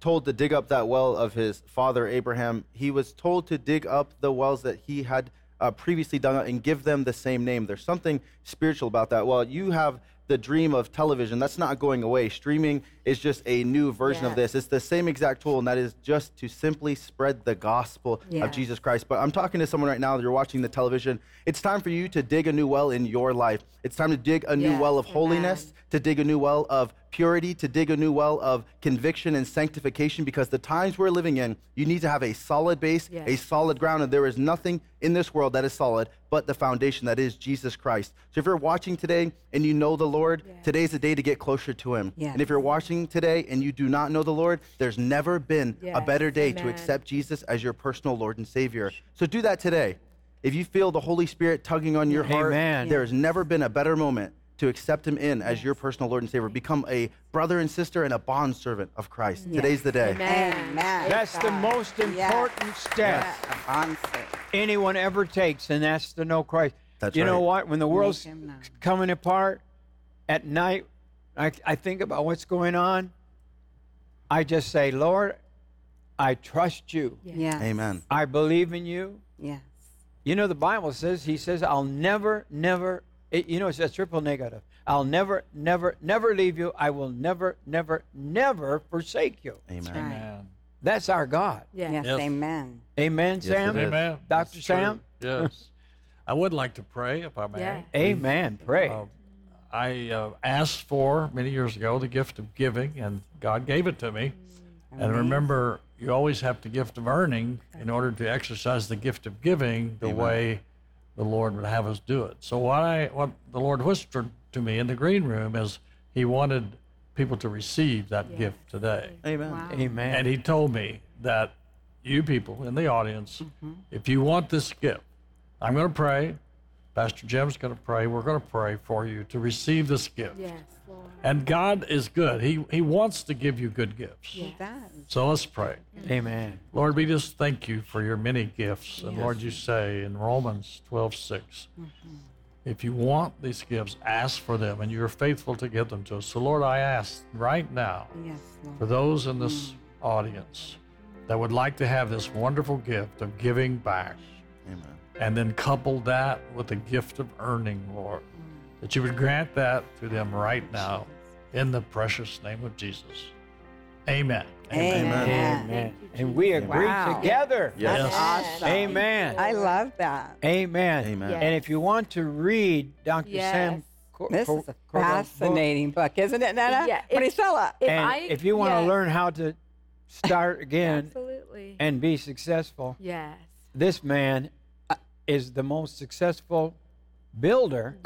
told to dig up that well of his father Abraham, he was told to dig up the wells that he had previously dug up and give them the same name. There's something spiritual about that. Well, you have the dream of television. That's not going away. Streaming is just a new version of this. It's the same exact tool, and that is just to simply spread the gospel of Jesus Christ. But I'm talking to someone right now that you're watching the television. It's time for you to dig a new well in your life. It's time to dig a new well of holiness, to dig a new well of purity, to dig a new well of conviction and sanctification, because the times we're living in, you need to have a solid base, a solid ground, and there is nothing in this world that is solid but the foundation that is Jesus Christ. So if you're watching today and you know the Lord, today's the day to get closer to him. Yes. And if you're watching today and you do not know the Lord, there's never been a better day to accept Jesus as your personal Lord and Savior. So do that today. If you feel the Holy Spirit tugging on your heart, there has never been a better moment to accept him in as your personal Lord and Savior. Become a brother and sister and a bondservant of Christ. Yes. Today's the day. Amen. That's the most important step anyone ever takes, and that's to know Christ. That's you right. know what? When the world's coming apart, at night, I think about what's going on. I just say, Lord, I trust you. Yes. Yes. Amen. I believe in you. Yes. You know, the Bible says, he says, I'll never, it's a triple negative. I'll never leave you. I will never forsake you. Amen. That's, right. That's our God. Yes. Yes. Yes. Amen. Amen, Sam? Yes, amen. Dr. That's Sam? True. Yes. I would like to pray, if I may. Yeah. Amen. Pray. I asked for, many years ago, the gift of giving, and God gave it to me. Amen. And remember, you always have the gift of earning in order to exercise the gift of giving the Amen. Way the Lord would have us do it. So what the Lord whispered to me in the green room is he wanted people to receive that gift today. Amen. Wow. Amen. And he told me that you people in the audience, if you want this gift, I'm going to pray. Pastor Jim's going to pray. We're going to pray for you to receive this gift. Yes, Lord. And God is good. He wants to give you good gifts. Yes. So let's pray. Amen. Lord, we just thank you for your many gifts. Yes. And Lord, you say in Romans 12:6, if you want these gifts, ask for them, and you're faithful to give them to us. So Lord, I ask right now for those in this audience that would like to have this wonderful gift of giving back. Amen. And then couple that with the gift of earning, Lord, that you would grant that to them right now in the precious name of Jesus. Amen. Amen. Amen. Amen. Amen. And we agree together. Yes. Awesome. Amen. I love that. Amen. Amen. Yes. And if you want to read Dr. Sam This is a fascinating book, isn't it, Nana? Yeah. Marcella. If you want to learn how to start again and be successful, this man is the most successful builder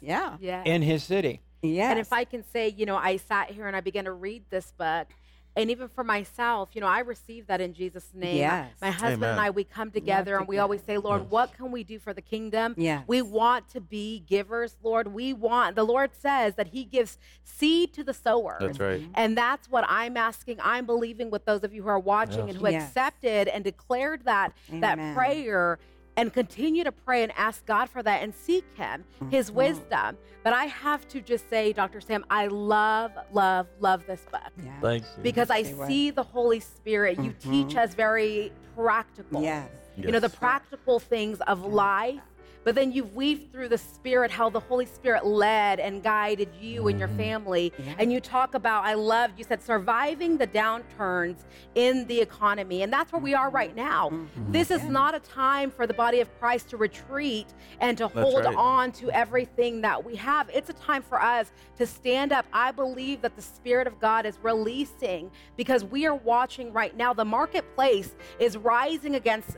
in his city. Yes. And if I can say, I sat here and I began to read this book, and even for myself, I received that in Jesus' name. Yes. My husband and I, we come together and we always say, Lord, what can we do for the kingdom? Yes. We want to be givers, Lord. The Lord says that he gives seed to the sower. That's right. And that's what I'm asking. I'm believing with those of you who are watching and who accepted and declared that, that prayer. And continue to pray and ask God for that and seek him, his wisdom. But I have to just say, Dr. Sam, I love this book. Yeah. Thank you. Because I see the Holy Spirit. You teach us very practical. Yes. The practical things of life. But then you've weaved through the Spirit, how the Holy Spirit led and guided you and your family. Yeah. And you talk about, you said, surviving the downturns in the economy. And that's where we are right now. This is not a time for the body of Christ to retreat and to hold on to everything that we have. It's a time for us to stand up. I believe that the Spirit of God is releasing, because we are watching right now. The marketplace is rising against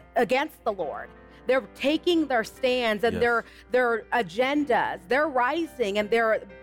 the Lord. They're taking their stands and their agendas. They're rising, and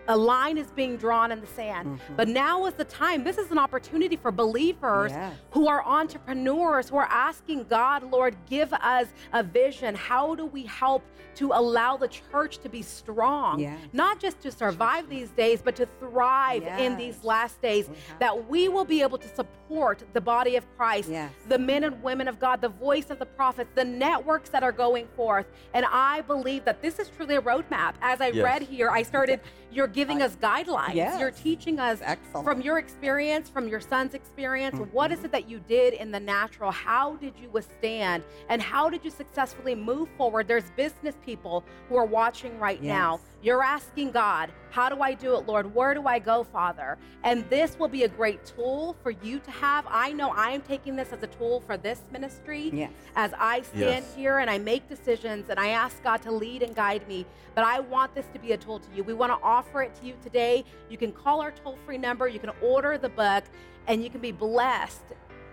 a line is being drawn in the sand. But now is the time. This is an opportunity for believers who are entrepreneurs, who are asking God, Lord, give us a vision. How do we help to allow the church to be strong? Yes. Not just to survive these days, but to thrive in these last days, that we will be able to support the body of Christ, the men and women of God, the voice of the prophets, the networks that are going forth. And I believe that this is truly a roadmap. As I read here, I started, you're giving us guidelines. Yes. You're teaching us from your experience, from your son's experience, what is it that you did in the natural? How did you withstand? And how did you successfully move forward? There's business people who are watching right now. You're asking God, how do I do it, Lord? Where do I go, Father? And this will be a great tool for you to have. I know I am taking this as a tool for this ministry. Yes. As I stand here and I make decisions and I ask God to lead and guide me. But I want this to be a tool to you. We want to offer it to you today. You can call our toll-free number. You can order the book, and you can be blessed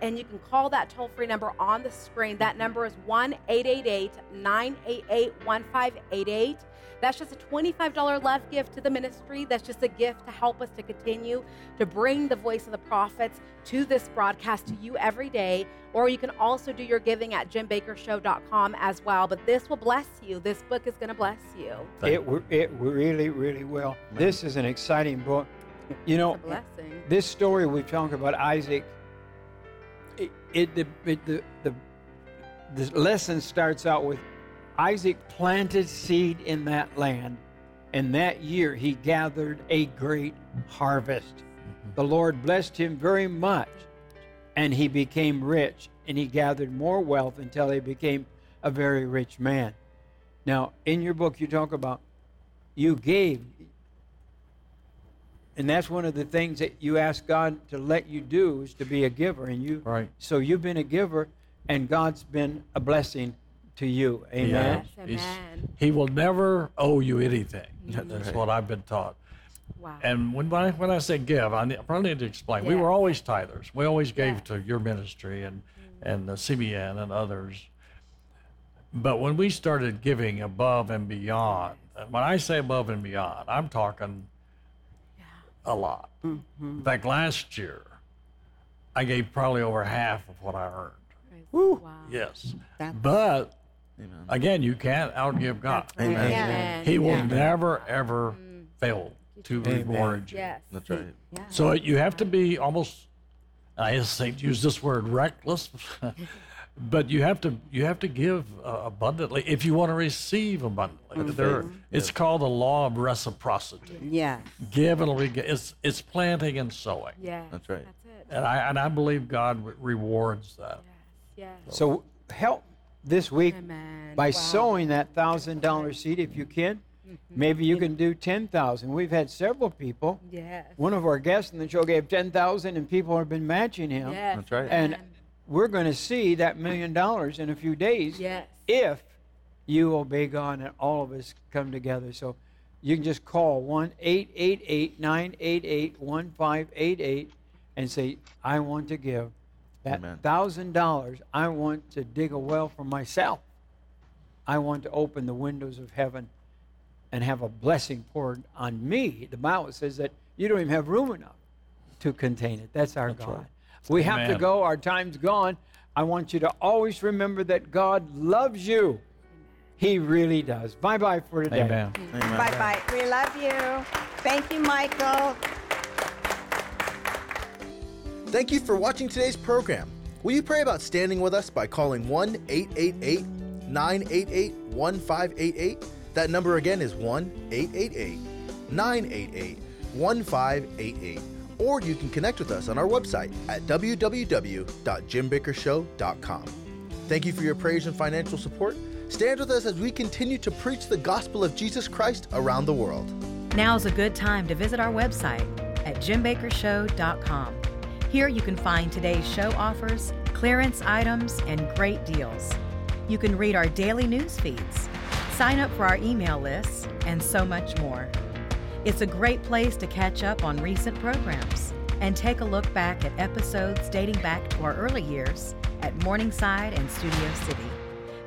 and you can call that toll-free number on the screen. That number is 1-888-988-1588. That's just a $25 love gift to the ministry. That's just a gift to help us to continue to bring the voice of the prophets to this broadcast to you every day. Or you can also do your giving at jimbakershow.com as well. But this will bless you. This book is going to bless you. It really, really will. This is an exciting book. You know, this story we talked about Isaac, the lesson starts out with Isaac planted seed in that land, and that year he gathered a great harvest. Mm-hmm. The Lord blessed him very much, and he became rich, and he gathered more wealth until he became a very rich man. Now, in your book, you talk about you gave. And that's one of the things that you ask God to let you do is to be a giver. And you, right. So you've been a giver, and God's been a blessing to you. Amen. Yes, amen. He will never owe you anything. Mm-hmm. That's right. What I've been taught. Wow. And when I say give, I probably need to explain. Yeah. We were always tithers. We always gave to your ministry and and the CBN and others. But when we started giving above and beyond, when I say above and beyond, I'm talking a lot. Mm-hmm. In fact, last year, I gave probably over half of what I earned. Woo. Wow. Yes. But again, you can't outgive God. Right. Amen. Amen. He will never, ever fail to reward you. Yes. That's right. Yeah. So you have to be almost, I hesitate to use this word, reckless, but you have to give abundantly if you want to receive abundantly. Mm-hmm. It's called the law of reciprocity. Yeah. Give and receive. It's planting and sowing. Yeah. That's right. That's it. And I believe God rewards that. Yeah. Yes. So help this week by sowing that $1,000 seed if you can. Mm-hmm. Maybe you can do $10,000. We've had several people. Yes. One of our guests in the show gave $10,000, and people have been matching him. Yes. That's right. And we're going to see that $1 million in a few days if you obey God and all of us come together. So you can just call 1-888-988-1588 and say, I want to give. That $1,000, I want to dig a well for myself. I want to open the windows of heaven and have a blessing poured on me. The Bible says that you don't even have room enough to contain it. That's our God. Right. We have to go. Our time's gone. I want you to always remember that God loves you. He really does. Bye-bye for today. Amen. Amen. Bye-bye. We love you. Thank you, Michael. Thank you for watching today's program. Will you pray about standing with us by calling 1-888-988-1588? That number again is 1-888-988-1588. Or you can connect with us on our website at www.jimbakershow.com. Thank you for your prayers and financial support. Stand with us as we continue to preach the gospel of Jesus Christ around the world. Now's a good time to visit our website at jimbakershow.com. Here you can find today's show offers, clearance items, and great deals. You can read our daily news feeds, sign up for our email lists, and so much more. It's a great place to catch up on recent programs and take a look back at episodes dating back to our early years at Morningside and Studio City,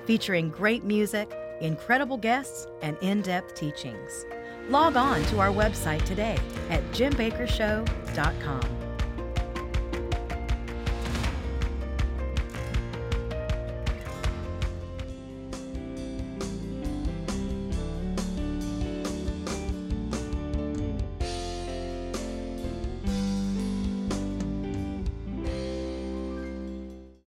featuring great music, incredible guests, and in-depth teachings. Log on to our website today at jimbakershow.com.